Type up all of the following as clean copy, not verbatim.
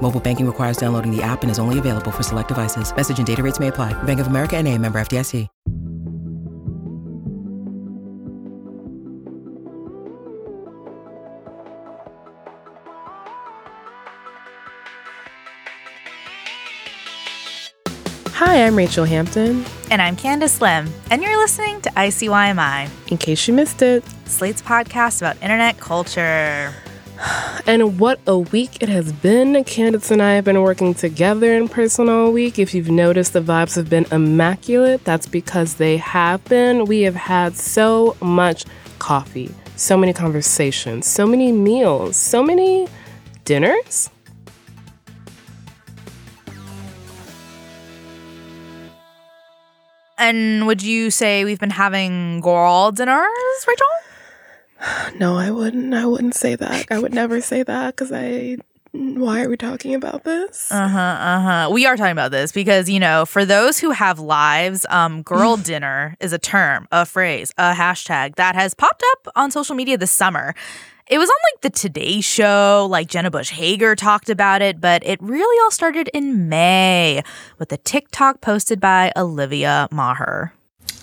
Mobile banking requires downloading the app and is only available for select devices. Message and data rates may apply. Bank of America NA, member FDIC. Hi, I'm Rachelle Hampton. And I'm Candice Lim. And you're listening to ICYMI. In case you missed it. Slate's podcast about internet culture. And what a week it has been. Candice and I have been working together in person all week. If you've noticed, the vibes have been immaculate. That's because they have been. We have had so much coffee, so many conversations, so many meals, so many dinners. And would you say we've been having girl dinners, Rachelle? No, I wouldn't say that. I would never say that because why are we talking about this? We are talking about this because, you know, for those who have lives, girl dinner is a term, a phrase, a hashtag that has popped up on social media this summer. It was on like the Today Show, like Jenna Bush Hager talked about it, but it really all started in May with a TikTok posted by Olivia Maher.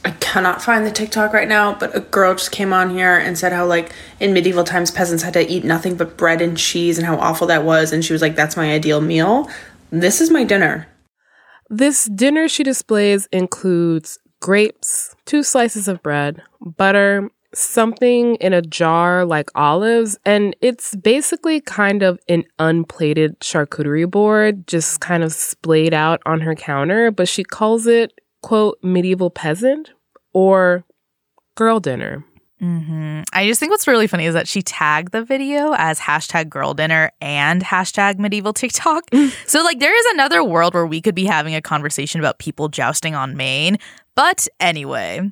I cannot find the TikTok right now, but a girl just came on here and said how like in medieval times peasants had to eat nothing but bread and cheese and how awful that was. And she was like, that's my ideal meal. This is my dinner. This dinner she displays includes grapes, 2 slices of bread, butter, something in a jar like olives, and it's basically kind of an unplated charcuterie board just kind of splayed out on her counter, but she calls it, quote, medieval peasant or girl dinner. Mm-hmm. I just think what's really funny is that she tagged the video as hashtag girl dinner and hashtag medieval TikTok. So like there is another world where we could be having a conversation about people jousting on Maine. But anyway,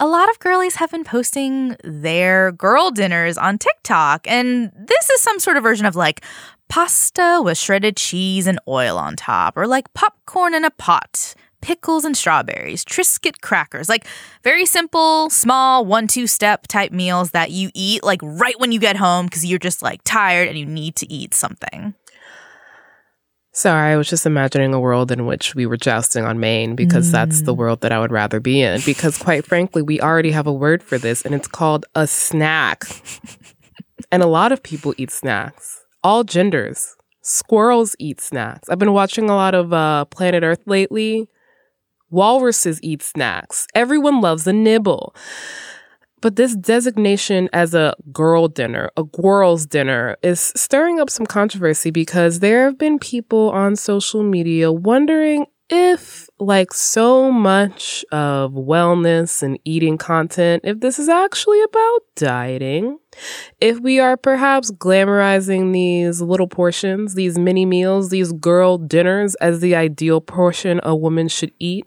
a lot of girlies have been posting their girl dinners on TikTok. And this is some sort of version of like pasta with shredded cheese and oil on top, or like popcorn in a pot, pickles and strawberries, Triscuit crackers, like very simple, small 1-2 step type meals that you eat like right when you get home because you're just like tired and you need to eat something. Sorry, I was just imagining a world in which we were jousting on Maine because that's the world that I would rather be in. Because quite frankly, we already have a word for this and it's called a snack. And a lot of people eat snacks, all genders. Squirrels eat snacks. I've been watching a lot of Planet Earth lately. Walruses eat snacks. Everyone loves a nibble. But this designation as a girl dinner, a girl's dinner, is stirring up some controversy because there have been people on social media wondering if, like so much of wellness and eating content, if this is actually about dieting, if we are perhaps glamorizing these little portions, these mini meals, these girl dinners as the ideal portion a woman should eat.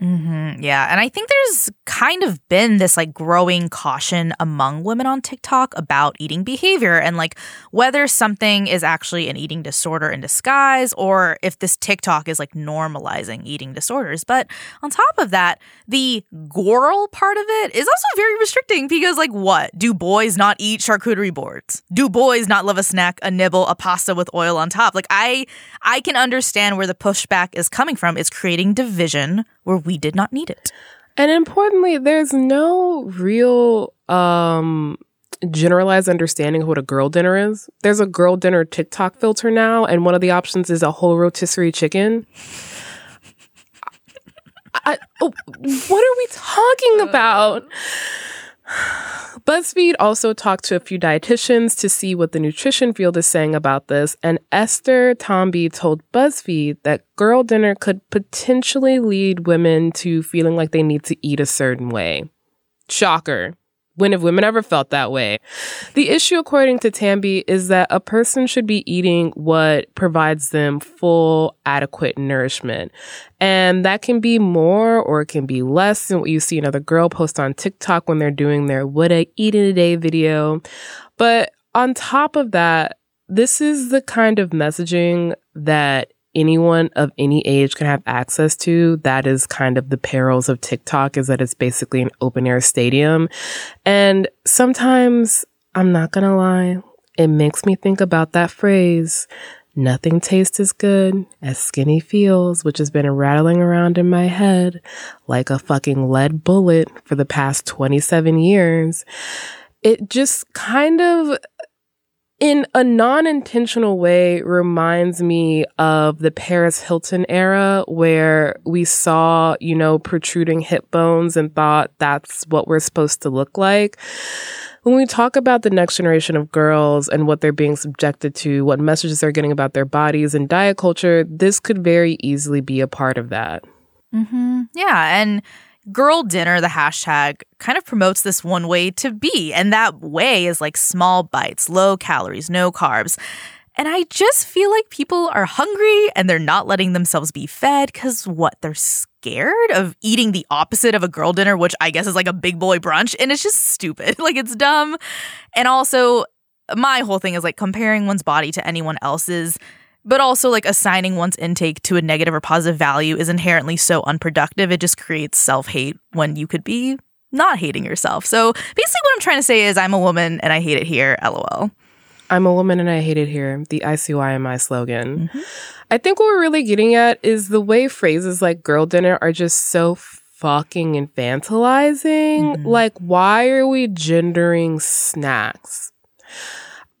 Mm-hmm. Yeah. And I think there's kind of been this like growing caution among women on TikTok about eating behavior and like whether something is actually an eating disorder in disguise or if this TikTok is like normalizing eating disorders. But on top of that, the girl part of it is also very restricting because like what? Do boys not eat charcuterie boards? Do boys not love a snack, a nibble, a pasta with oil on top? Like I can understand where the pushback is coming from. It's creating division where we did not need it. And importantly, there's no real generalized understanding of what a girl dinner is. There's a girl dinner TikTok filter now, and one of the options is a whole rotisserie chicken. What are we talking about? BuzzFeed also talked to a few dietitians to see what the nutrition field is saying about this, and Esther Tomby told BuzzFeed that girl dinner could potentially lead women to feeling like they need to eat a certain way. Shocker. When have women ever felt that way? The issue, according to Tambi, is that a person should be eating what provides them full, adequate nourishment. And that can be more or it can be less than what you see another girl post on TikTok when they're doing their What I Eat in a Day video. But on top of that, this is the kind of messaging that anyone of any age can have access to. That is kind of the perils of TikTok, is that it's basically an open air stadium. And sometimes, I'm not gonna lie, it makes me think about that phrase, nothing tastes as good as skinny feels, which has been rattling around in my head like a fucking lead bullet for the past 27 years. It just kind of, in a non-intentional way, reminds me of the Paris Hilton era where we saw, you know, protruding hip bones and thought that's what we're supposed to look like. When we talk about the next generation of girls and what they're being subjected to, what messages they're getting about their bodies and diet culture, this could very easily be a part of that. Mm-hmm. Yeah, and Girl Dinner, the hashtag, kind of promotes this one way to be. And that way is like small bites, low calories, no carbs. And I just feel like people are hungry and they're not letting themselves be fed because what? They're scared of eating the opposite of a girl dinner, which I guess is like a big boy brunch. And it's just stupid. Like, it's dumb. And also, my whole thing is like comparing one's body to anyone else's. But also, like, assigning one's intake to a negative or positive value is inherently so unproductive. It just creates self-hate when you could be not hating yourself. So basically what I'm trying to say is I'm a woman and I hate it here, LOL. I'm a woman and I hate it here, the ICYMI slogan. Mm-hmm. I think what we're really getting at is the way phrases like girl dinner are just so fucking infantilizing. Mm-hmm. Like, why are we gendering snacks?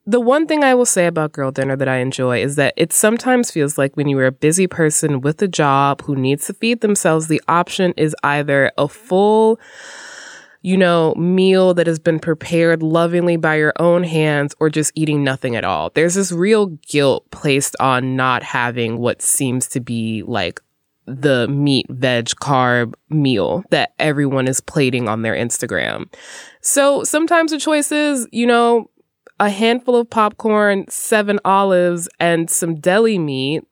The one thing I will say about Girl Dinner that I enjoy is that it sometimes feels like when you are a busy person with a job who needs to feed themselves, the option is either a full, you know, meal that has been prepared lovingly by your own hands or just eating nothing at all. There's this real guilt placed on not having what seems to be like the meat, veg, carb meal that everyone is plating on their Instagram. So sometimes the choice is, you know, a handful of popcorn, 7 olives, and some deli meat,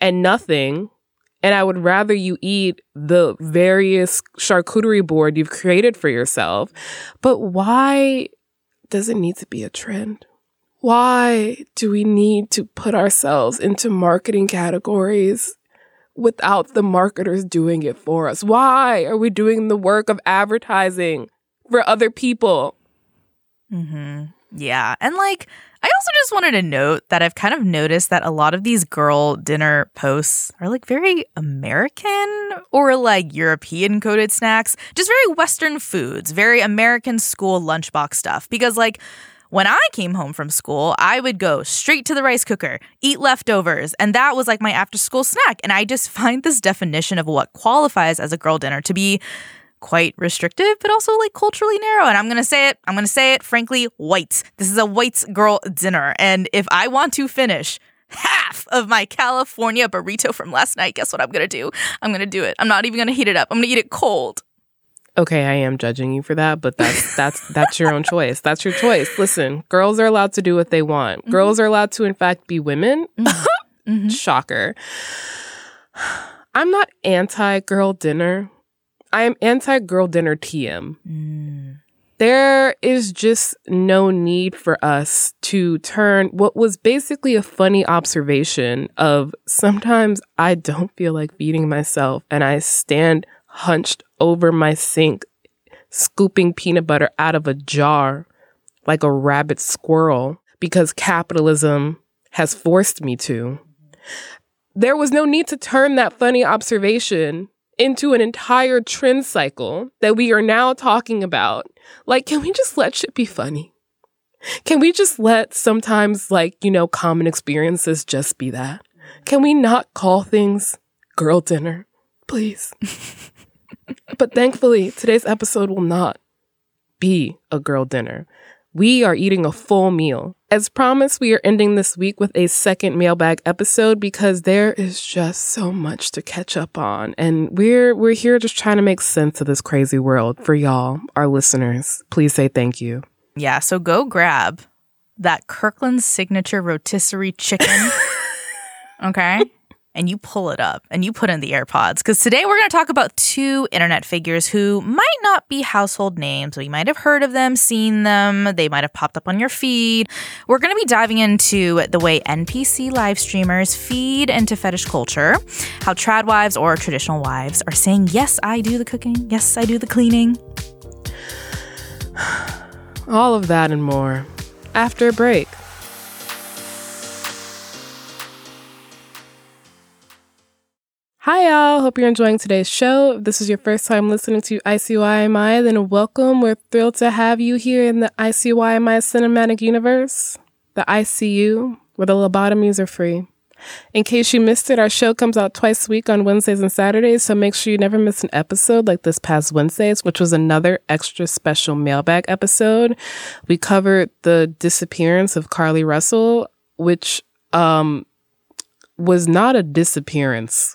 and nothing. And I would rather you eat the various charcuterie board you've created for yourself. But why does it need to be a trend? Why do we need to put ourselves into marketing categories without the marketers doing it for us? Why are we doing the work of advertising for other people? Mm-hmm. Yeah. And like, I also just wanted to note that I've kind of noticed that a lot of these girl dinner posts are like very American or like European coded snacks, just very Western foods, very American school lunchbox stuff. Because like when I came home from school, I would go straight to the rice cooker, eat leftovers. And that was like my after school snack. And I just find this definition of what qualifies as a girl dinner to be quite restrictive, but also like culturally narrow. And I'm going to say it, frankly, whites. This is a whites girl dinner. And if I want to finish half of my California burrito from last night, guess what I'm going to do? I'm going to do it. I'm not even going to heat it up. I'm going to eat it cold. Okay, I am judging you for that, but that's your own choice. That's your choice. Listen, girls are allowed to do what they want. Mm-hmm. Girls are allowed to, in fact, be women. Mm-hmm. Shocker. I'm not anti-girl dinner. I am anti-girl dinner TM. Mm. There is just no need for us to turn what was basically a funny observation of sometimes I don't feel like feeding myself and I stand hunched over my sink, scooping peanut butter out of a jar like a rabid squirrel because capitalism has forced me to. There was no need to turn that funny observation into an entire trend cycle that we are now talking about. Like, can we just let shit be funny? Can we just let sometimes, like, you know, common experiences just be that? Can we not call things girl dinner, please? But thankfully, today's episode will not be a girl dinner. we are eating a full meal. As promised, we are ending this week with a second mailbag episode because there is just so much to catch up on. And we're here just trying to make sense of this crazy world for y'all, our listeners. Please say thank you. Yeah, so go grab that Kirkland Signature rotisserie chicken, okay? And you pull it up and you put in the AirPods. Because today we're going to talk about two internet figures who might not be household names. But you might have heard of them, seen them. They might have popped up on your feed. We're going to be diving into the way NPC live streamers feed into fetish culture, how trad wives or traditional wives are saying, yes, I do the cooking. Yes, I do the cleaning. All of that and more after a break. Hi, y'all. Hope you're enjoying today's show. If this is your first time listening to ICYMI, then welcome. We're thrilled to have you here in the ICYMI cinematic universe, the ICU, where the lobotomies are free. In case you missed it, our show comes out twice a week on Wednesdays and Saturdays, so make sure you never miss an episode like this past Wednesday's, which was another extra special mailbag episode. We covered the disappearance of Carly Russell, which was not a disappearance.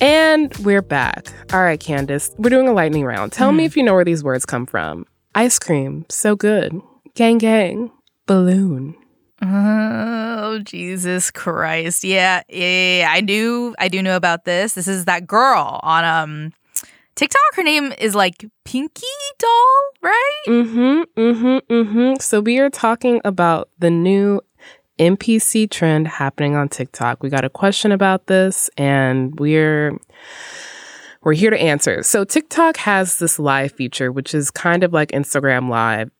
And we're back. All right, Candice, we're doing a lightning round. Tell me if you know where these words come from. Ice cream, so good. Gang, gang, balloon. Oh, Jesus Christ. Yeah, I do know about this. This is that girl on TikTok. Her name is like Pinky Doll, right? So we are talking about the new NPC trend happening on TikTok. We got a question about this and we're here to answer. So TikTok has this live feature, which is kind of like Instagram Live.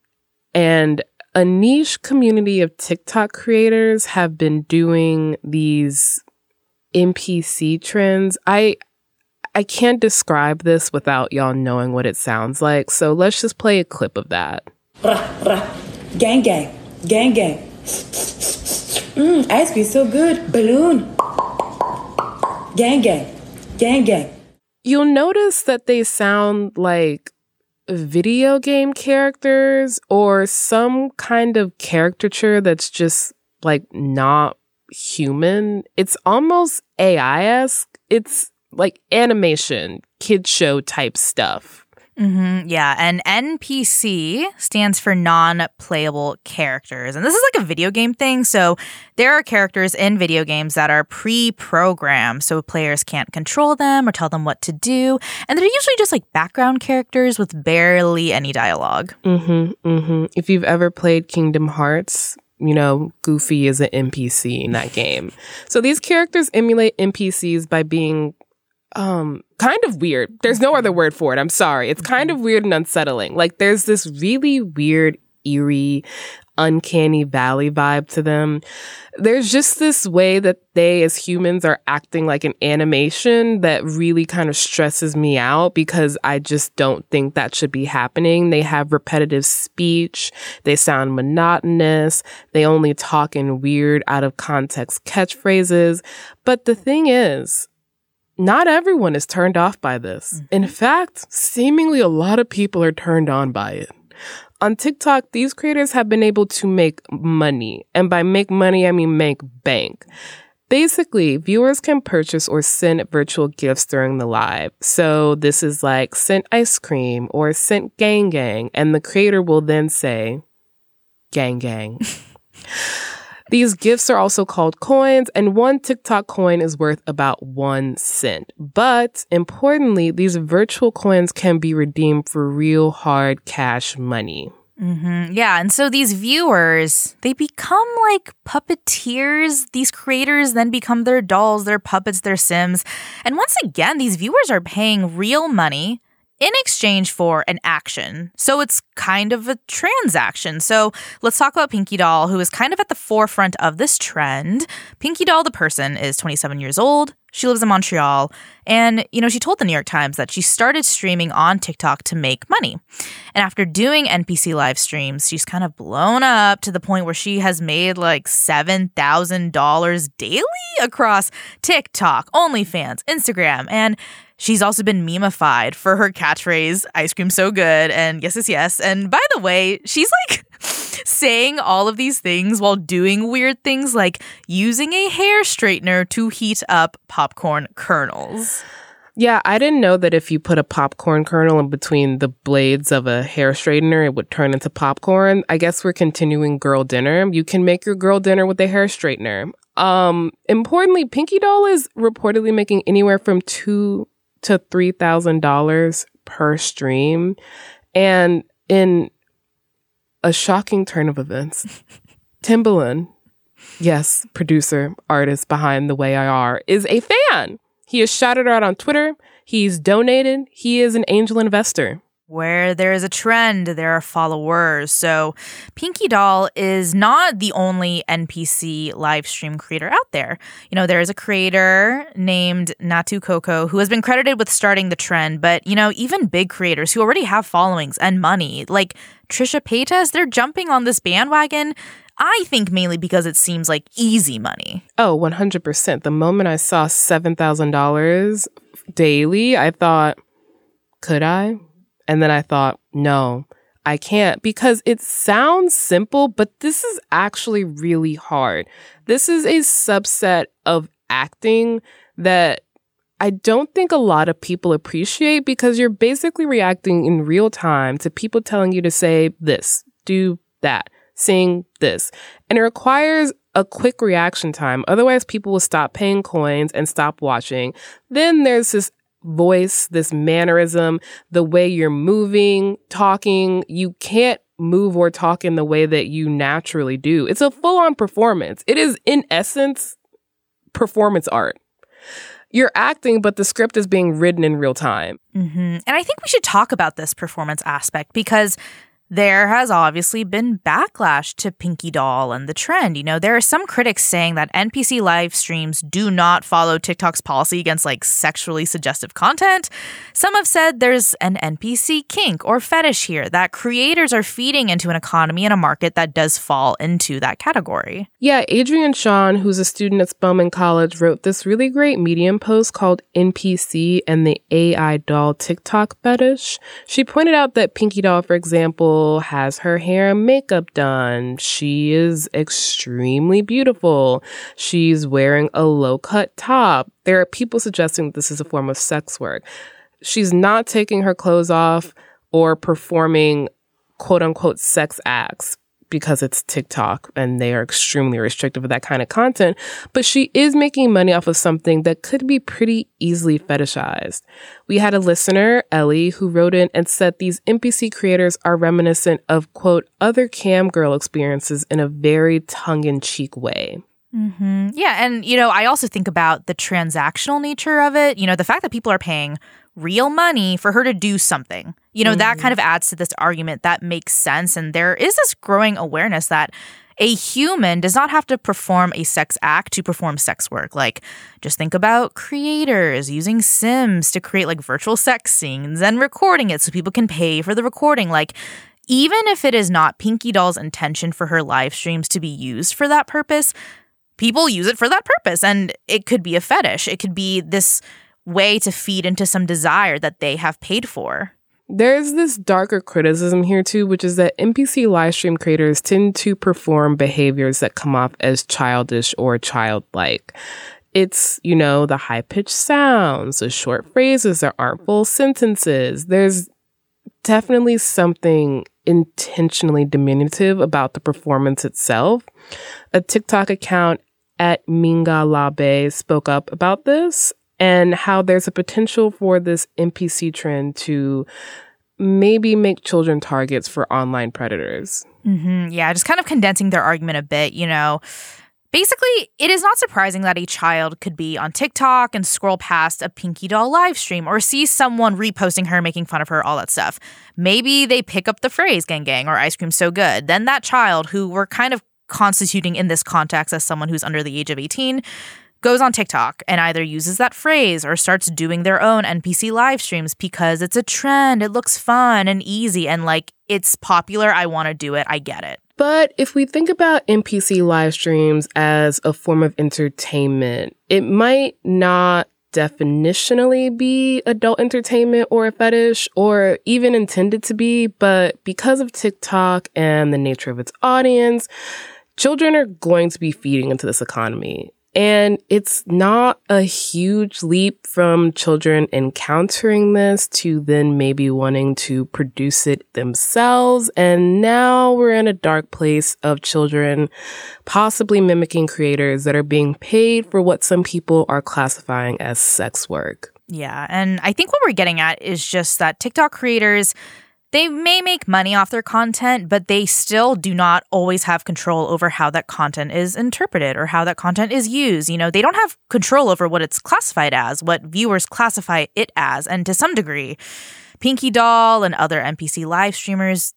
And a niche community of TikTok creators have been doing these NPC trends. I can't describe this without y'all knowing what it sounds like. So let's just play a clip of that. Gang, gang, gang, gang. Ice cream so good. Balloon. Gang, gang. Gang, gang. You'll notice that they sound like video game characters or some kind of caricature that's just like not human. It's almost AI-esque. It's like animation, kid show type stuff. Yeah, and NPC stands for non-playable characters. And this is like a video game thing. So there are characters in video games that are pre-programmed, so players can't control them or tell them what to do. And they're usually just like background characters with barely any dialogue. If you've ever played Kingdom Hearts, you know, Goofy is an NPC in that game. So these characters emulate NPCs by being kind of weird. There's no other word for it. I'm sorry. It's kind of weird and unsettling. Like there's this really weird, eerie, uncanny valley vibe to them. There's just this way that they as humans are acting like an animation that really kind of stresses me out because I just don't think that should be happening. They have repetitive speech. They sound monotonous. They only talk in weird, out of context catchphrases. But the thing is, not everyone is turned off by this. In fact, seemingly a lot of people are turned on by it. On TikTok, these creators have been able to make money. And by make money, I mean make bank. Basically, viewers can purchase or send virtual gifts during the live. So this is like sent ice cream or sent gang gang, and the creator will then say, gang gang. These gifts are also called coins, and one TikTok coin is worth about 1 cent. But importantly, these virtual coins can be redeemed for real hard cash money. Mm-hmm. Yeah, and so these viewers, they become like puppeteers. These creators then become their dolls, their puppets, their Sims. And once again, these viewers are paying real money in exchange for an action. So it's kind of a transaction. So let's talk about Pinky Doll, who is kind of at the forefront of this trend. Pinky Doll, the person, is 27 years old. She lives in Montreal. And, you know, she told the New York Times that she started streaming on TikTok to make money. And after doing NPC live streams, she's kind of blown up to the point where she has made like $7,000 daily across TikTok, OnlyFans, Instagram, and she's also been meme-ified for her catchphrase, ice cream so good, and yes, yes, yes. And by the way, she's like saying all of these things while doing weird things like using a hair straightener to heat up popcorn kernels. Yeah, I didn't know that if you put a popcorn kernel in between the blades of a hair straightener, it would turn into popcorn. I guess we're continuing girl dinner. You can make your girl dinner with a hair straightener. Importantly, Pinky Doll is reportedly making anywhere from $2,000 to $3,000 per stream. And in a shocking turn of events, Timbaland, yes, producer, artist behind The Way I Are, is a fan. He has shouted her out on Twitter. He's donated. He is an angel investor. Where there is a trend, there are followers. So Pinky Doll is not the only NPC live stream creator out there. You know, there is a creator named Natu Coco who has been credited with starting the trend. But, you know, even big creators who already have followings and money, like Trisha Paytas, they're jumping on this bandwagon. I think mainly because it seems like easy money. Oh, 100%. The moment I saw $7,000 daily, I thought, could I? And then I thought, no, I can't, because it sounds simple, but this is actually really hard. This is a subset of acting that I don't think a lot of people appreciate, because you're basically reacting in real time to people telling you to say this, do that, sing this. And it requires a quick reaction time. Otherwise, people will stop paying coins and stop watching. Then there's this voice, this mannerism, the way you're moving, talking. You can't move or talk in the way that you naturally do. It's a full-on performance. It is, in essence, performance art. You're acting, but the script is being written in real time. Mm-hmm. And I think we should talk about this performance aspect, because there has obviously been backlash to Pinky Doll and the trend. You know, there are some critics saying that NPC live streams do not follow TikTok's policy against, like, sexually suggestive content. Some have said there's an NPC kink or fetish here, that creators are feeding into an economy and a market that does fall into that category. Yeah, Adrienne Sean, who's a student at Spelman College, wrote this really great Medium post called NPC and the AI Doll TikTok Fetish. She pointed out that Pinky Doll, for example, has her hair and makeup done. She is extremely beautiful. She's wearing a low-cut top. There are people suggesting this is a form of sex work. She's not taking her clothes off or performing quote-unquote sex acts, because it's TikTok and they are extremely restrictive of that kind of content. But she is making money off of something that could be pretty easily fetishized. We had a listener, Ellie, who wrote in and said these NPC creators are reminiscent of, quote, other cam girl experiences in a very tongue-in-cheek way. Mm-hmm. Yeah, and, you know, I also think about the transactional nature of it. You know, the fact that people are paying real money for her to do something. You know, mm-hmm. that kind of adds to this argument that makes sense. And there is this growing awareness that a human does not have to perform a sex act to perform sex work. Like, just think about creators using Sims to create, like, virtual sex scenes and recording it so people can pay for the recording. Like, even if it is not Pinky Doll's intention for her live streams to be used for that purpose, people use it for that purpose. And it could be a fetish. It could be this way to feed into some desire that they have paid for. There's this darker criticism here too, which is that NPC livestream creators tend to perform behaviors that come off as childish or childlike. It's, you know, the high-pitched sounds, the short phrases, the artful sentences. There's definitely something intentionally diminutive about the performance itself. A TikTok account at Minga Labe spoke up about this and how there's a potential for this NPC trend to maybe make children targets for online predators. Mm-hmm. Yeah, just kind of condensing their argument a bit, you know. Basically, it is not surprising that a child could be on TikTok and scroll past a Pinky Doll live stream or see someone reposting her, making fun of her, all that stuff. Maybe they pick up the phrase gang gang or ice cream so good. Then that child, who we're kind of constituting in this context as someone who's under the age of 18, goes on TikTok and either uses that phrase or starts doing their own NPC live streams because it's a trend, it looks fun and easy, and like, it's popular, I want to do it, I get it. But if we think about NPC live streams as a form of entertainment, it might not definitionally be adult entertainment or a fetish or even intended to be. But because of TikTok and the nature of its audience, children are going to be feeding into this economy. And it's not a huge leap from children encountering this to then maybe wanting to produce it themselves. And now we're in a dark place of children possibly mimicking creators that are being paid for what some people are classifying as sex work. Yeah, and I think what we're getting at is just that TikTok creators, they may make money off their content, but they still do not always have control over how that content is interpreted or how that content is used. You know, they don't have control over what it's classified as, what viewers classify it as. And to some degree, Pinky Doll and other NPC live streamers,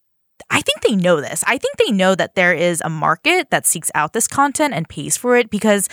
I think they know this. I think they know that there is a market that seeks out this content and pays for it because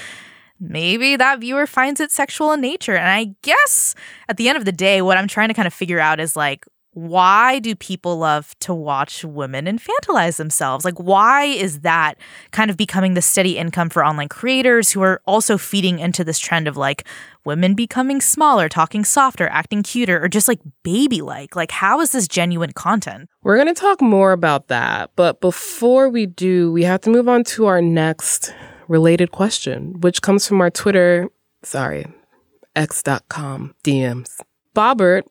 maybe that viewer finds it sexual in nature. And I guess at the end of the day, what I'm trying to kind of figure out is like, why do people love to watch women infantilize themselves? Like, why is that kind of becoming the steady income for online creators who are also feeding into this trend of, like, women becoming smaller, talking softer, acting cuter, or just, like, baby-like? Like, how is this genuine content? We're going to talk more about that. But before we do, we have to move on to our next related question, which comes from our X.com DMs. Bobbert,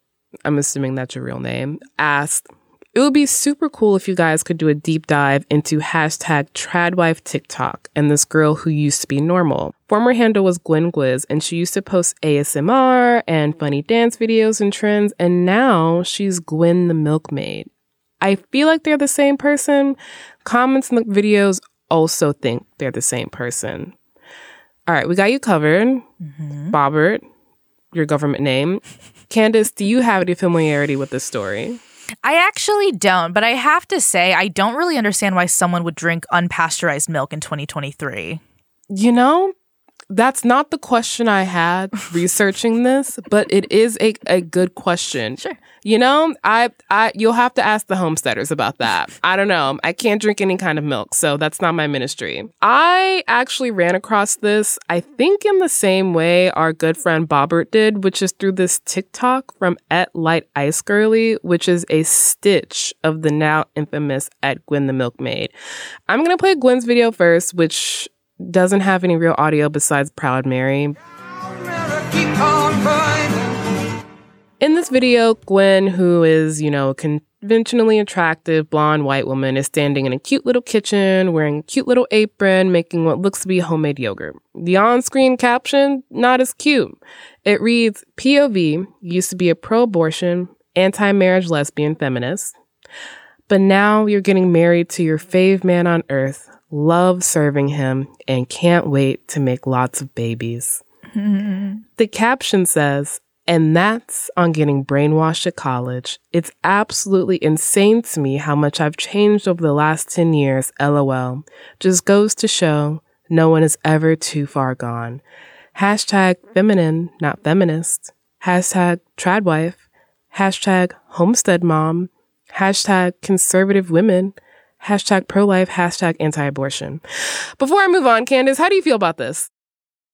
I'm assuming that's your real name, asked, it would be super cool if you guys could do a deep dive into #tradwife TikTok and this girl who used to be normal. Former handle was Gwen Gwiz, and she used to post ASMR and funny dance videos and trends, and now she's Gwen the Milkmaid. I feel like they're the same person. Comments in the videos also think they're the same person. All right, we got you covered. Mm-hmm. Bobbert, your government name. Candice, do you have any familiarity with this story? I actually don't, but I have to say, I don't really understand why someone would drink unpasteurized milk in 2023. You know, that's not the question I had researching this, but it is a good question. Sure. You know, you'll have to ask the homesteaders about that. I don't know. I can't drink any kind of milk, so that's not my ministry. I actually ran across this, I think in the same way our good friend Bobbert did, which is through this TikTok from @LightIceGirly, which is a stitch of the now infamous @GwenTheMilkmaid. I'm going to play Gwen's video first, which doesn't have any real audio besides Proud Mary. In this video, Gwen, who is, you know, a conventionally attractive blonde white woman, is standing in a cute little kitchen, wearing a cute little apron, making what looks to be homemade yogurt. The on-screen caption, not as cute. It reads, POV, used to be a pro-abortion, anti-marriage lesbian feminist, but now you're getting married to your fave man on earth, love serving him, and can't wait to make lots of babies. The caption says, and that's on getting brainwashed at college. It's absolutely insane to me how much I've changed over the last 10 years, LOL. Just goes to show no one is ever too far gone. #feminine, not feminist. #tradwife. #homesteadmom. #conservative women. #pro-life, #anti-abortion. Before I move on, Candice, how do you feel about this?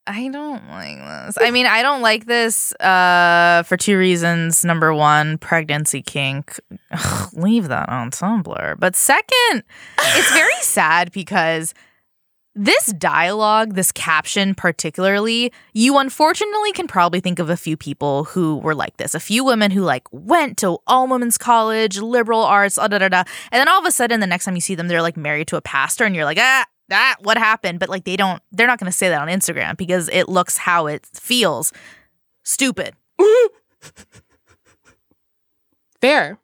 I don't like this. I mean, I don't like this for two reasons. Number one, pregnancy kink. Ugh, leave that on Tumblr. But second, it's very sad because this dialogue, this caption particularly, you unfortunately can probably think of a few people who were like this. A few women who like went to all women's college, liberal arts, da da da da. And then all of a sudden, the next time you see them, they're like married to a pastor and you're like, ah. That what happened, but like they're not going to say that on Instagram because it looks how it feels. Stupid. Fair.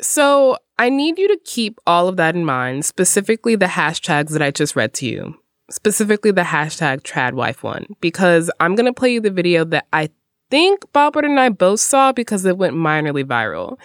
So I need you to keep all of that in mind, specifically the hashtags that I just read to you, specifically the hashtag tradwife one, because I'm going to play you the video that I think Bobbert and I both saw because it went minorly viral.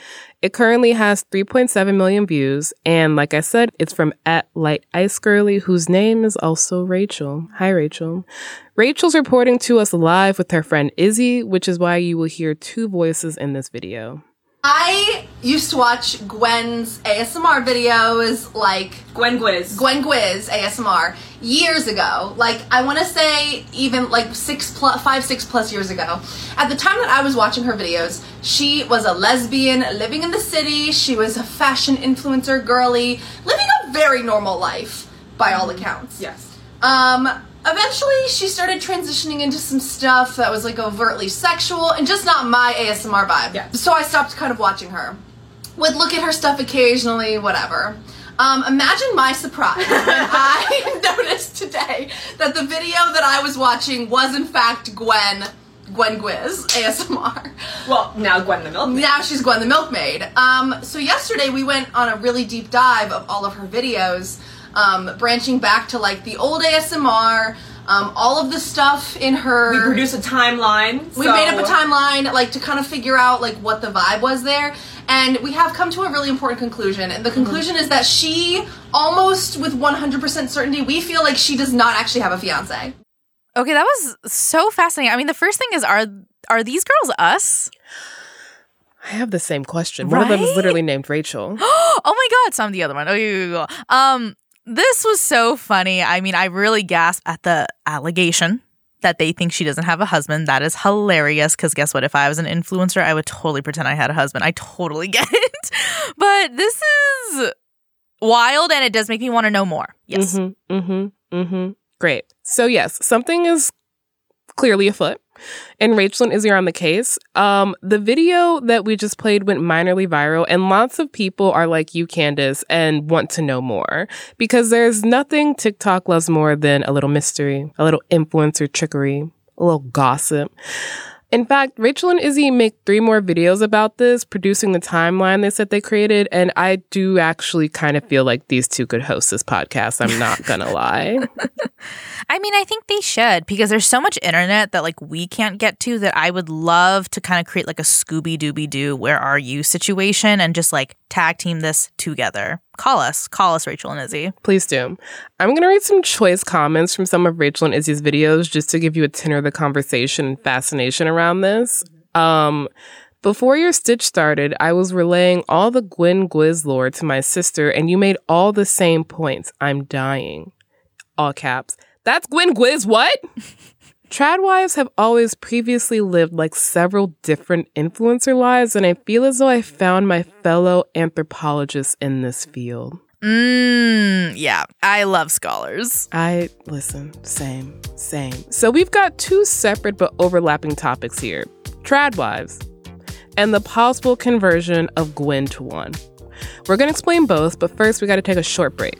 It currently has 3.7 million views, and like I said, it's from @LightIceGirly, whose name is also Rachel. Hi, Rachel. Rachel's reporting to us live with her friend Izzy, which is why you will hear two voices in this video. I used to watch Gwen's ASMR videos, like Gwen Gwiz ASMR years ago. Like I want to say even like 5-6 plus years ago. At the time that I was watching her videos, she was a lesbian living in the city. She was a fashion influencer girly, living a very normal life by all accounts. Yes. Eventually she started transitioning into some stuff that was like overtly sexual and just not my ASMR vibe. Yeah. So I stopped kind of watching her. Would look at her stuff occasionally, whatever. Imagine my surprise when I noticed today that the video that I was watching was in fact Gwen Gwiz ASMR. Well, now Gwen the Milkmaid. Now she's Gwen the Milkmaid. So yesterday we went on a really deep dive of all of her videos. Branching back to like the old ASMR, all of the stuff in her. We produced a timeline. We made up a timeline like to kind of figure out like what the vibe was there, and we have come to a really important conclusion. And the conclusion is that she, almost with 100% certainty, we feel like she does not actually have a fiance. Okay, that was so fascinating. I mean, the first thing is, are these girls us? I have the same question. Right? One of them is literally named Rachel. Oh my god! So I'm the other one. Oh yeah. This was so funny. I mean, I really gasped at the allegation that they think she doesn't have a husband. That is hilarious because guess what? If I was an influencer, I would totally pretend I had a husband. I totally get it. But this is wild and it does make me want to know more. Yes. Great. So yes, something is clearly afoot. And Rachel and Izzy are on the case. The video that we just played went minorly viral, and lots of people are like you, Candice, and want to know more because there's nothing TikTok loves more than a little mystery, a little influencer trickery, a little gossip. In fact, Rachel and Izzy make 3 more videos about this, producing the timeline they said they created, and I do actually kind of feel like these two could host this podcast. I'm not going to lie. I mean, I think they should because there's so much internet that like we can't get to that I would love to kind of create like a Scooby-Dooby-Doo, where are you situation and just like tag team this together. Call us, Rachel and Izzy. Please do. I'm going to read some choice comments from some of Rachel and Izzy's videos just to give you a tenor of the conversation and fascination around this. Before your stitch started, I was relaying all the Gwen Gwiz lore to my sister, and you made all the same points. I'm dying. All caps. That's Gwen Gwiz, what? Tradwives have always previously lived like several different influencer lives, and I feel as though I found my fellow anthropologists in this field. Yeah, I love scholars. Same. So we've got 2 separate but overlapping topics here. Tradwives and the possible conversion of Gwen to one. We're going to explain both, but first we got to take a short break.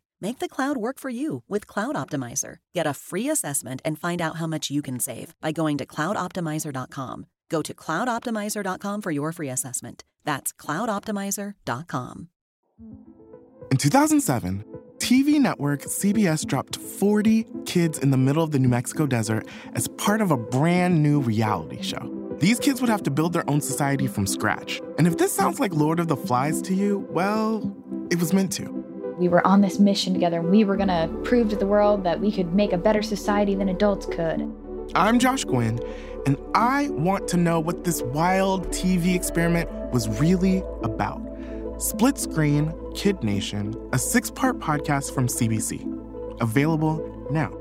Make the cloud work for you with Cloud Optimizer. Get a free assessment and find out how much you can save by going to cloudoptimizer.com. Go to cloudoptimizer.com for your free assessment. That's cloudoptimizer.com. In 2007, TV network CBS dropped 40 kids in the middle of the New Mexico desert as part of a brand new reality show. These kids would have to build their own society from scratch. And if this sounds like Lord of the Flies to you, well, it was meant to. We were on this mission together, and we were going to prove to the world that we could make a better society than adults could. I'm Josh Gwynn, and I want to know what this wild TV experiment was really about. Split Screen, Kid Nation, a 6-part podcast from CBC. Available now.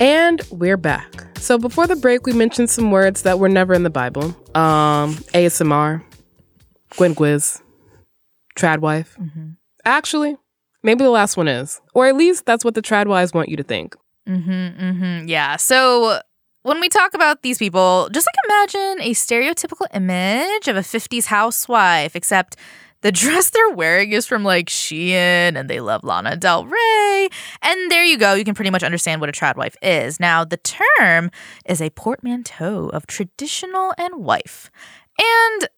And we're back. So before the break, we mentioned some words that were never in the Bible. ASMR, Gwen Gwiz, Tradwife. Mm-hmm. Actually, maybe the last one is. Or at least that's what the Tradwives want you to think. Mm-hmm, mm-hmm. Yeah, so when we talk about these people, just like imagine a stereotypical image of a 50s housewife, except the dress they're wearing is from like Shein and they love Lana Del Rey. And there you go. You can pretty much understand what a tradwife is. Now, the term is a portmanteau of traditional and wife. And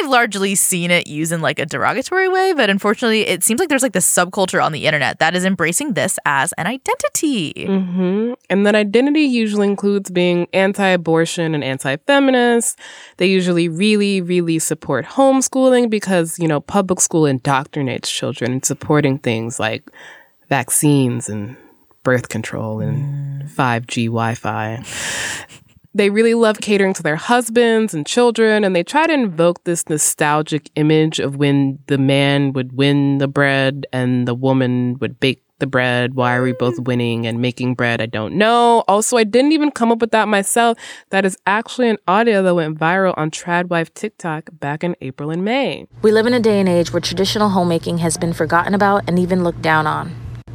I've largely seen it used in like a derogatory way, but unfortunately, it seems like there's like this subculture on the internet that is embracing this as an identity. Mm-hmm. And that identity usually includes being anti-abortion and anti-feminist. They usually really, really support homeschooling because, you know, public school indoctrinates children in supporting things like vaccines and birth control and 5G Wi-Fi. They really love catering to their husbands and children, and they try to invoke this nostalgic image of when the man would win the bread and the woman would bake the bread. Why are we both winning and making bread? I don't know. Also, I didn't even come up with that myself. That is actually an audio that went viral on Tradwife TikTok back in April and May. We live in a day and age where traditional homemaking has been forgotten about and even looked down on,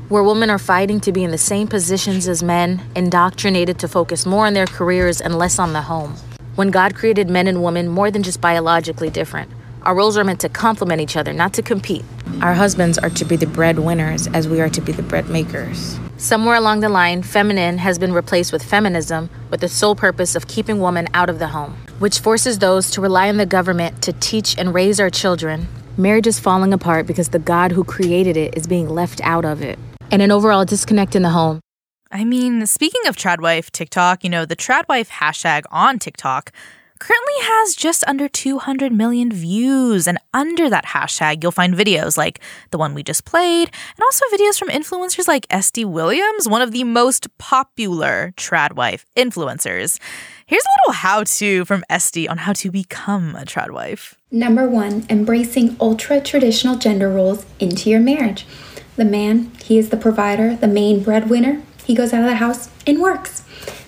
where women are fighting to be in the same positions as men, indoctrinated to focus more on their careers and less on the home. When God created men and women more than just biologically different, our roles are meant to complement each other, not to compete. Our husbands are to be the breadwinners as we are to be the bread makers. Somewhere along the line, feminine has been replaced with feminism with the sole purpose of keeping women out of the home, which forces those to rely on the government to teach and raise our children. Marriage is falling apart because the God who created it is being left out of it, and an overall disconnect in the home. I mean, speaking of Tradwife TikTok, you know, the Tradwife hashtag on TikTok currently has just under 200 million views. And under that hashtag, you'll find videos like the one we just played, and also videos from influencers like Estee Williams, one of the most popular Tradwife influencers. Here's a little how-to from Estee on how to become a Tradwife. Number 1, embracing ultra-traditional gender roles into your marriage. The man, he is the provider, the main breadwinner. He goes out of the house and works.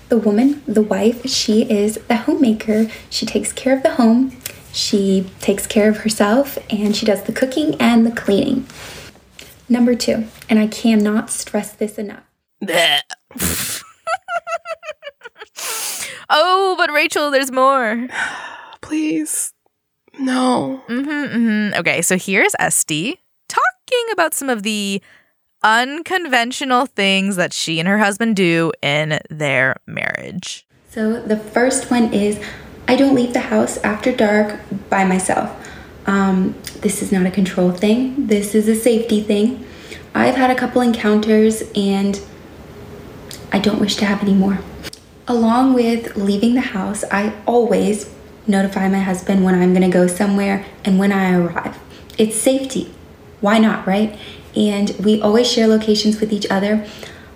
The woman, the wife, she is the homemaker. She takes care of the home. She takes care of herself, and she does the cooking and the cleaning. Number 2, and I cannot stress this enough. Oh, but Rachel, there's more. Please. No. Mm-hmm, mm-hmm. Okay, so here's Estee talking about some of the unconventional things that she and her husband do in their marriage. So the first one is, I don't leave the house after dark by myself. This is not a control thing. This is a safety thing. I've had a couple encounters and I don't wish to have any more. Along with leaving the house, I always notify my husband when I'm going to go somewhere and when I arrive. It's safety. Why not, right? And we always share locations with each other.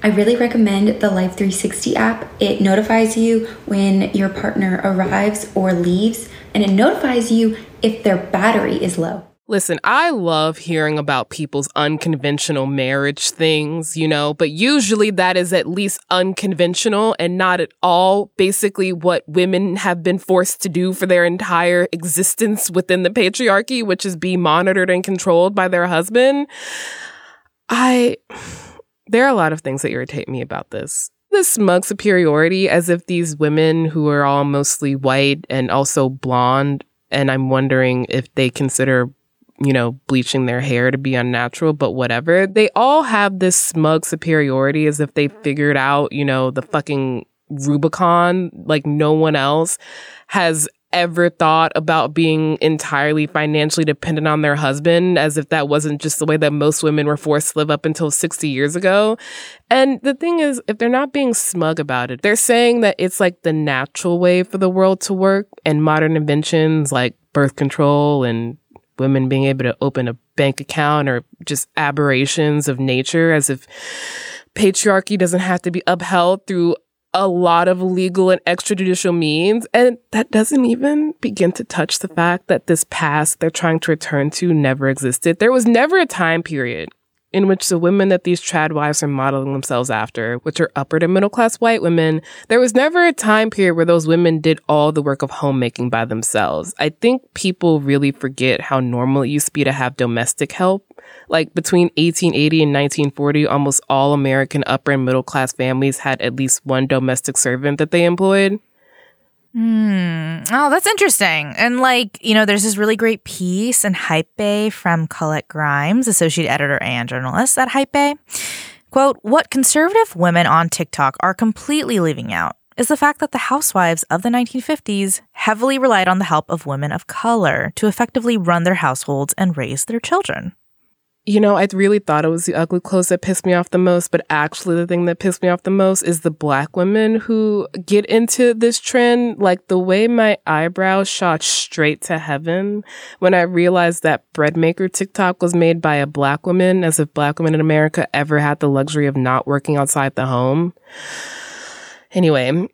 I really recommend the Life360 app. It notifies you when your partner arrives or leaves, and it notifies you if their battery is low. Listen, I love hearing about people's unconventional marriage things, you know, but usually that is at least unconventional and not at all basically what women have been forced to do for their entire existence within the patriarchy, which is be monitored and controlled by their husband. There are a lot of things that irritate me about this. this smug superiority as if these women who are all mostly white and also blonde, and I'm wondering if they consider, you know, bleaching their hair to be unnatural, but whatever. They all have this smug superiority as if they figured out, you know, the fucking Rubicon, like no one else has ever thought about being entirely financially dependent on their husband, as if that wasn't just the way that most women were forced to live up until 60 years ago. And the thing is, if they're not being smug about it, they're saying that it's like the natural way for the world to work, and modern inventions like birth control and women being able to open a bank account are just aberrations of nature, as if patriarchy doesn't have to be upheld through a lot of legal and extrajudicial means. And that doesn't even begin to touch the fact that this past they're trying to return to never existed. There was never a time period in which the women that these trad wives are modeling themselves after, which are upper to middle class white women, there was never a time period where those women did all the work of homemaking by themselves. I think people really forget how normal it used to be to have domestic help. Like between 1880 and 1940, almost all American upper and middle class families had at least one domestic servant that they employed. Oh, that's interesting. And like, you know, there's this really great piece in Hype Bay from Colette Grimes, associate editor and journalist at Hype Bay. Quote, "What conservative women on TikTok are completely leaving out is the fact that the housewives of the 1950s heavily relied on the help of women of color to effectively run their households and raise their children." You know, I really thought it was the ugly clothes that pissed me off the most, but actually the thing that pissed me off the most is the Black women who get into this trend. Like the way my eyebrows shot straight to heaven when I realized that Breadmaker TikTok was made by a Black woman, as if Black women in America ever had the luxury of not working outside the home. Anyway,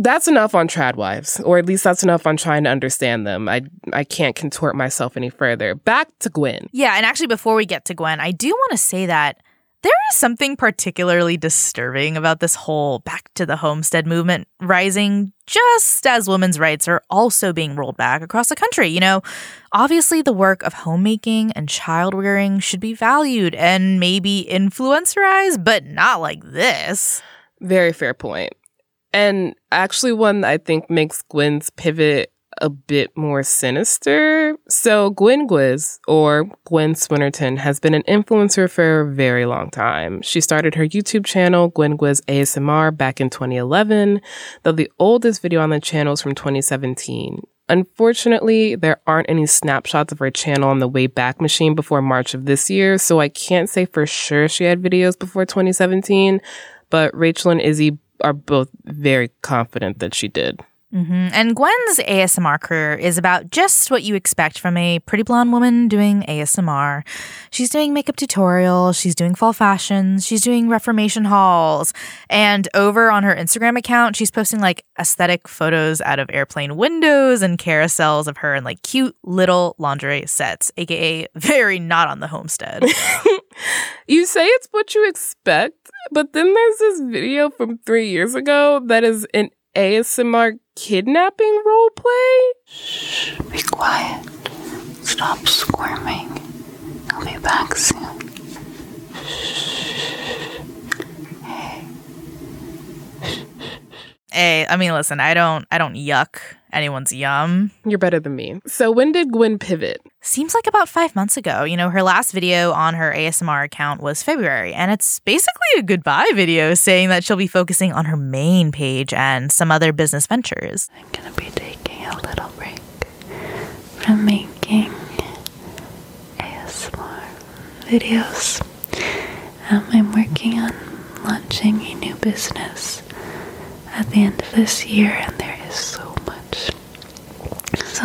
that's enough on trad wives, or at least that's enough on trying to understand them. I can't contort myself any further. Back to Gwen. Yeah, and actually before we get to Gwen, I do want to say that there is something particularly disturbing about this whole back to the homestead movement rising just as women's rights are also being rolled back across the country. You know, obviously the work of homemaking and child rearing should be valued and maybe influencerized, but not like this. Very fair point. And actually one that I think makes Gwen's pivot a bit more sinister. So Gwen Gwiz, or Gwen Swinnerton, has been an influencer for a very long time. She started her YouTube channel, Gwen Gwiz ASMR, back in 2011, though the oldest video on the channel is from 2017. Unfortunately, there aren't any snapshots of her channel on the Wayback Machine before March of this year, so I can't say for sure she had videos before 2017, but Rachel and Izzy are both very confident that she did. Mm-hmm. And Gwen's ASMR career is about just what you expect from a pretty blonde woman doing ASMR. She's doing makeup tutorials, she's doing fall fashions, she's doing Reformation hauls. And over on her Instagram account, she's posting like aesthetic photos out of airplane windows and carousels of her in like cute little lingerie sets, aka very not on the homestead. You say it's what you expect, but then there's this video from 3 years ago that is an ASMR kidnapping role play? Shh, be quiet. Stop squirming. I'll be back soon. Shh. Hey, I mean, listen, I don't yuck anyone's yum. You're better than me. So when did Gwen pivot? Seems like about 5 months ago. You know, her last video on her ASMR account was February, and it's basically a goodbye video saying that she'll be focusing on her main page and some other business ventures. I'm going to be taking a little break from making ASMR videos. I'm working on launching a new business at the end of this year, and there is so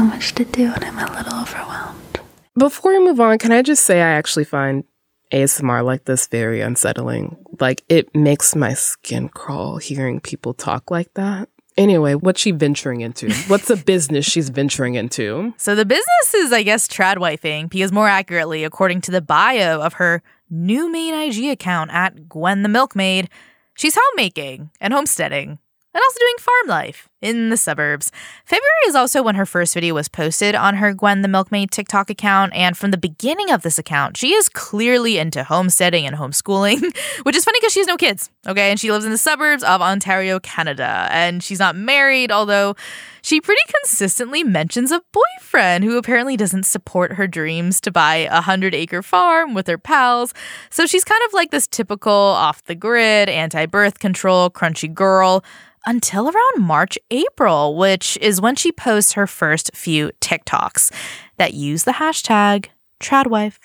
much to do, and I'm a little overwhelmed. Before we move on, can I just say I actually find ASMR like this very unsettling. Like, it makes my skin crawl hearing people talk like that. Anyway, what's she venturing into? What's the business she's venturing into? So the business is, I guess, tradwifing, because more accurately, according to the bio of her new main IG account at Gwen the Milkmaid, she's homemaking and homesteading and also doing farm life, in the suburbs. February is also when her first video was posted on her Gwen the Milkmaid TikTok account, and from the beginning of this account, she is clearly into homesteading and homeschooling, which is funny because she has no kids, okay? And she lives in the suburbs of Ontario, Canada, and she's not married, although she pretty consistently mentions a boyfriend who apparently doesn't support her dreams to buy a 100-acre farm with her pals. So she's kind of like this typical off-the-grid, anti-birth control, crunchy girl until around March, April, which is when she posts her first few TikToks that use the hashtag tradwife.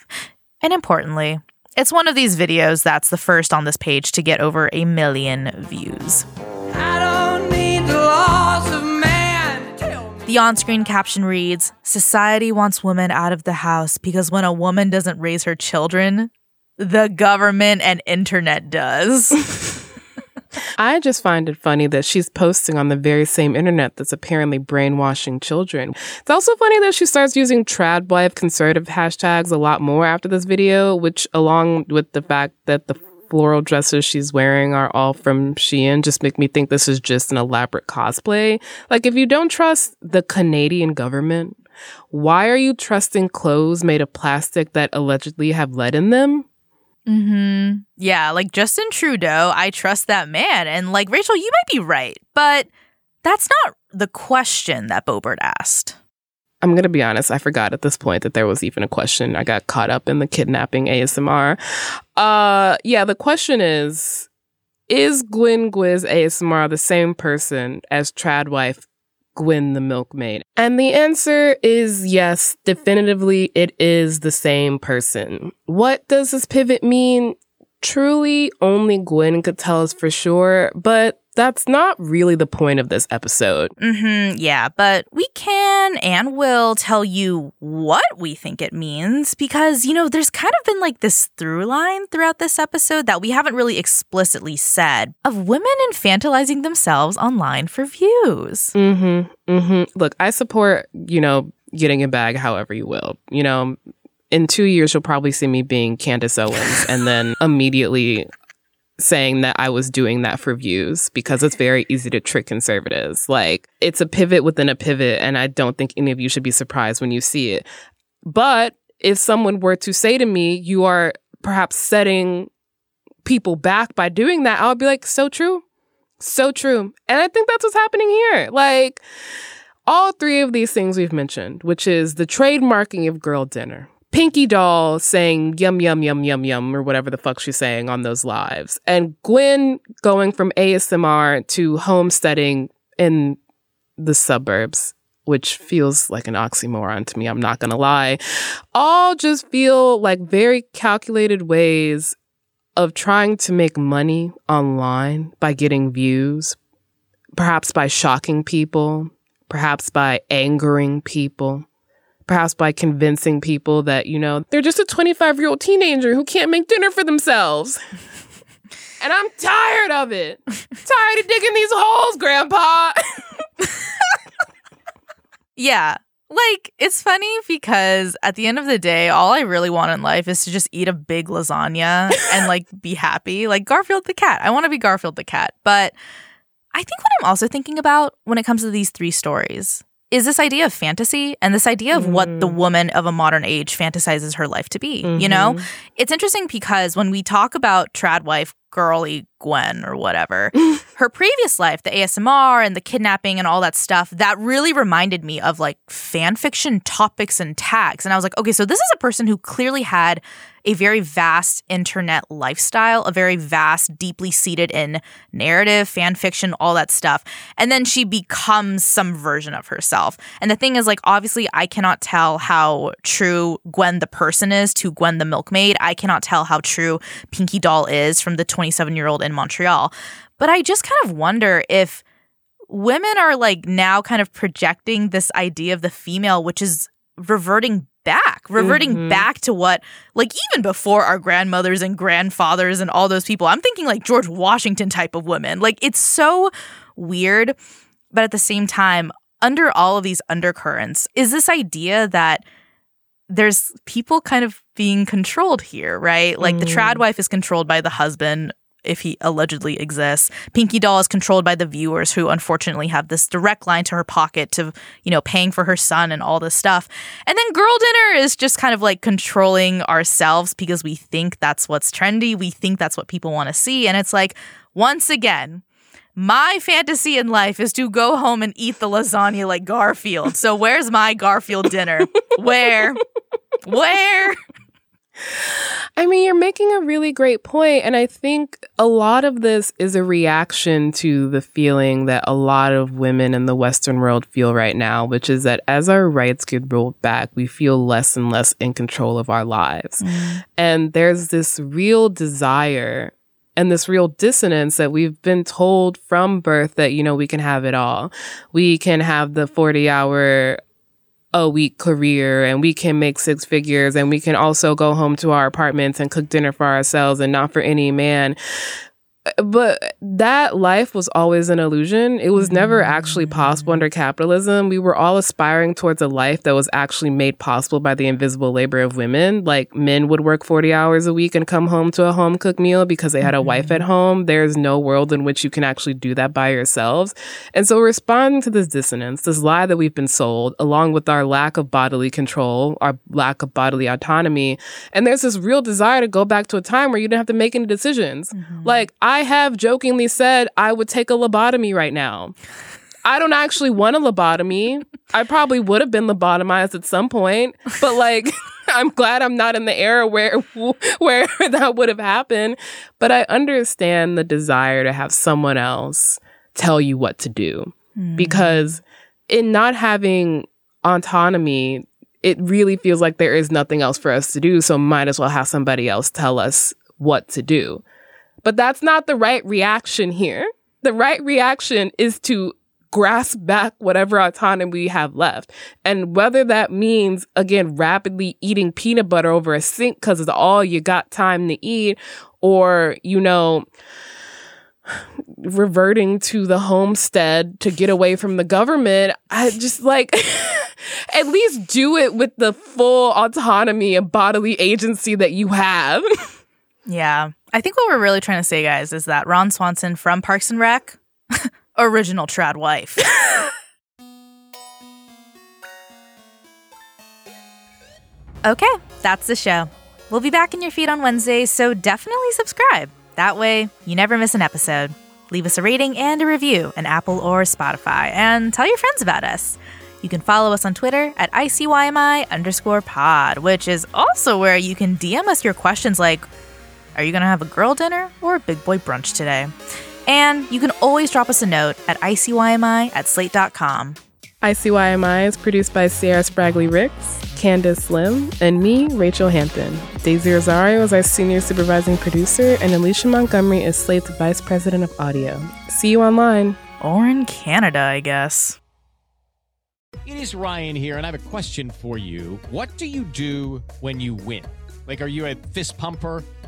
And importantly, it's one of these videos that's the first on this page to get over 1 million views. I don't need the laws of man. The on-screen caption reads, "Society wants women out of the house because when a woman doesn't raise her children, the government and internet does." I just find it funny that she's posting on the very same internet that's apparently brainwashing children. It's also funny that she starts using tradwife conservative hashtags a lot more after this video, which along with the fact that the floral dresses she's wearing are all from Shein just make me think this is just an elaborate cosplay. Like, if you don't trust the Canadian government, why are you trusting clothes made of plastic that allegedly have lead in them? Mm-hmm. Yeah, like Justin Trudeau, I trust that man. And like, Rachel, you might be right, but that's not the question that Boebert asked. I'm going to be honest. I forgot at this point that there was even a question. I got caught up in the kidnapping ASMR. Yeah, the question is Gwen Gwiz ASMR the same person as tradwife Gwen the Milkmaid? And the answer is yes, definitively it is the same person. What does this pivot mean? Truly, only Gwen could tell us for sure, but that's not really the point of this episode. Mm-hmm, yeah, but we can and will tell you what we think it means because, you know, there's kind of been like this through line throughout this episode that we haven't really explicitly said of women infantilizing themselves online for views. Mm-hmm, mm-hmm. Look, I support, you know, getting a bag however you will, you know. In 2 years, you'll probably see me being Candace Owens and then immediately saying that I was doing that for views because it's very easy to trick conservatives. Like, it's a pivot within a pivot, and I don't think any of you should be surprised when you see it. But if someone were to say to me, you are perhaps setting people back by doing that, I would be like, so true. So true. And I think that's what's happening here. Like, all three of these things we've mentioned, which is the trademarking of girl dinner, Pinky Doll saying yum, yum, yum, yum, yum, or whatever the fuck she's saying on those lives, and Gwen going from ASMR to homesteading in the suburbs, which feels like an oxymoron to me, I'm not going to lie, all just feel like very calculated ways of trying to make money online by getting views, perhaps by shocking people, perhaps by angering people, perhaps by convincing people that, you know, they're just a 25-year-old teenager who can't make dinner for themselves. And I'm tired of it. Tired of digging these holes, Grandpa. Yeah. Like, it's funny because at the end of the day, all I really want in life is to just eat a big lasagna and, like, be happy. Like, Garfield the cat. I want to be Garfield the cat. But I think what I'm also thinking about when it comes to these three stories is this idea of fantasy and this idea of what the woman of a modern age fantasizes her life to be, you know? It's interesting because when we talk about tradwife, girly Gwen or whatever, her previous life, the ASMR and the kidnapping and all that stuff, that really reminded me of like fan fiction topics and tags. And I was like, okay, so this is a person who clearly had a very vast internet lifestyle, a very vast, deeply seated in narrative, fan fiction, all that stuff. And then she becomes some version of herself. And the thing is, like, obviously I cannot tell how true Gwen the person is to Gwen the Milkmaid. I cannot tell how true Pinky Doll is from the 27-year-old in Montreal. But I just kind of wonder if women are like now kind of projecting this idea of the female, which is reverting back to what, like, even before our grandmothers and grandfathers and all those people, I'm thinking like George Washington type of women. Like, it's so weird. But at the same time, under all of these undercurrents is this idea that there's people kind of being controlled here, right? Like, the tradwife is controlled by the husband if he allegedly exists. Pinky Doll is controlled by the viewers, who unfortunately have this direct line to her pocket to, you know, paying for her son and all this stuff. And then Girl Dinner is just kind of like controlling ourselves because we think that's what's trendy. We think that's what people want to see. And it's like, once again, my fantasy in life is to go home and eat the lasagna like Garfield. So where's my Garfield dinner? Where? I mean, you're making a really great point, and I think a lot of this is a reaction to the feeling that a lot of women in the Western world feel right now, which is that as our rights get rolled back, we feel less and less in control of our lives. And there's this real desire and this real dissonance that we've been told from birth that, you know, we can have it all. We can have the 40-hour a week career, and we can make six figures, and we can also go home to our apartments and cook dinner for ourselves and not for any man. But that life was always an illusion. It was never actually possible under capitalism. We were all aspiring towards a life that was actually made possible by the invisible labor of women. Like, men would work 40 hours a week and come home to a home-cooked meal because they had a wife at home. There's no world in which you can actually do that by yourselves. And so responding to this dissonance, this lie that we've been sold, along with our lack of bodily control, our lack of bodily autonomy, and there's this real desire to go back to a time where you didn't have to make any decisions. Like, I have jokingly said I would take a lobotomy right now. I don't actually want a lobotomy. I probably would have been lobotomized at some point, but like, I'm glad I'm not in the era where that would have happened. But I understand the desire to have someone else tell you what to do, because in not having autonomy, it really feels like there is nothing else for us to do. So might as well have somebody else tell us what to do. But that's not the right reaction here. The right reaction is to grasp back whatever autonomy we have left. And whether that means, again, rapidly eating peanut butter over a sink because it's all you got time to eat, or, you know, reverting to the homestead to get away from the government, I just like... At least do it with the full autonomy and bodily agency that you have. Yeah. I think what we're really trying to say, guys, is that Ron Swanson from Parks and Rec, original trad wife. Okay, that's the show. We'll be back in your feed on Wednesday, so definitely subscribe. That way, you never miss an episode. Leave us a rating and a review on Apple or Spotify, and tell your friends about us. You can follow us on Twitter at ICYMI_pod, which is also where you can DM us your questions like, are you going to have a girl dinner or a big boy brunch today? And you can always drop us a note at ICYMI@slate.com. ICYMI is produced by Sierra Spragley-Ricks, Candice Lim, and me, Rachelle Hampton. Daisy Rosario is our senior supervising producer, and Alicia Montgomery is Slate's vice president of audio. See you online. Or in Canada, I guess. It is Ryan here, and I have a question for you. What do you do when you win? Like, are you a fist pumper?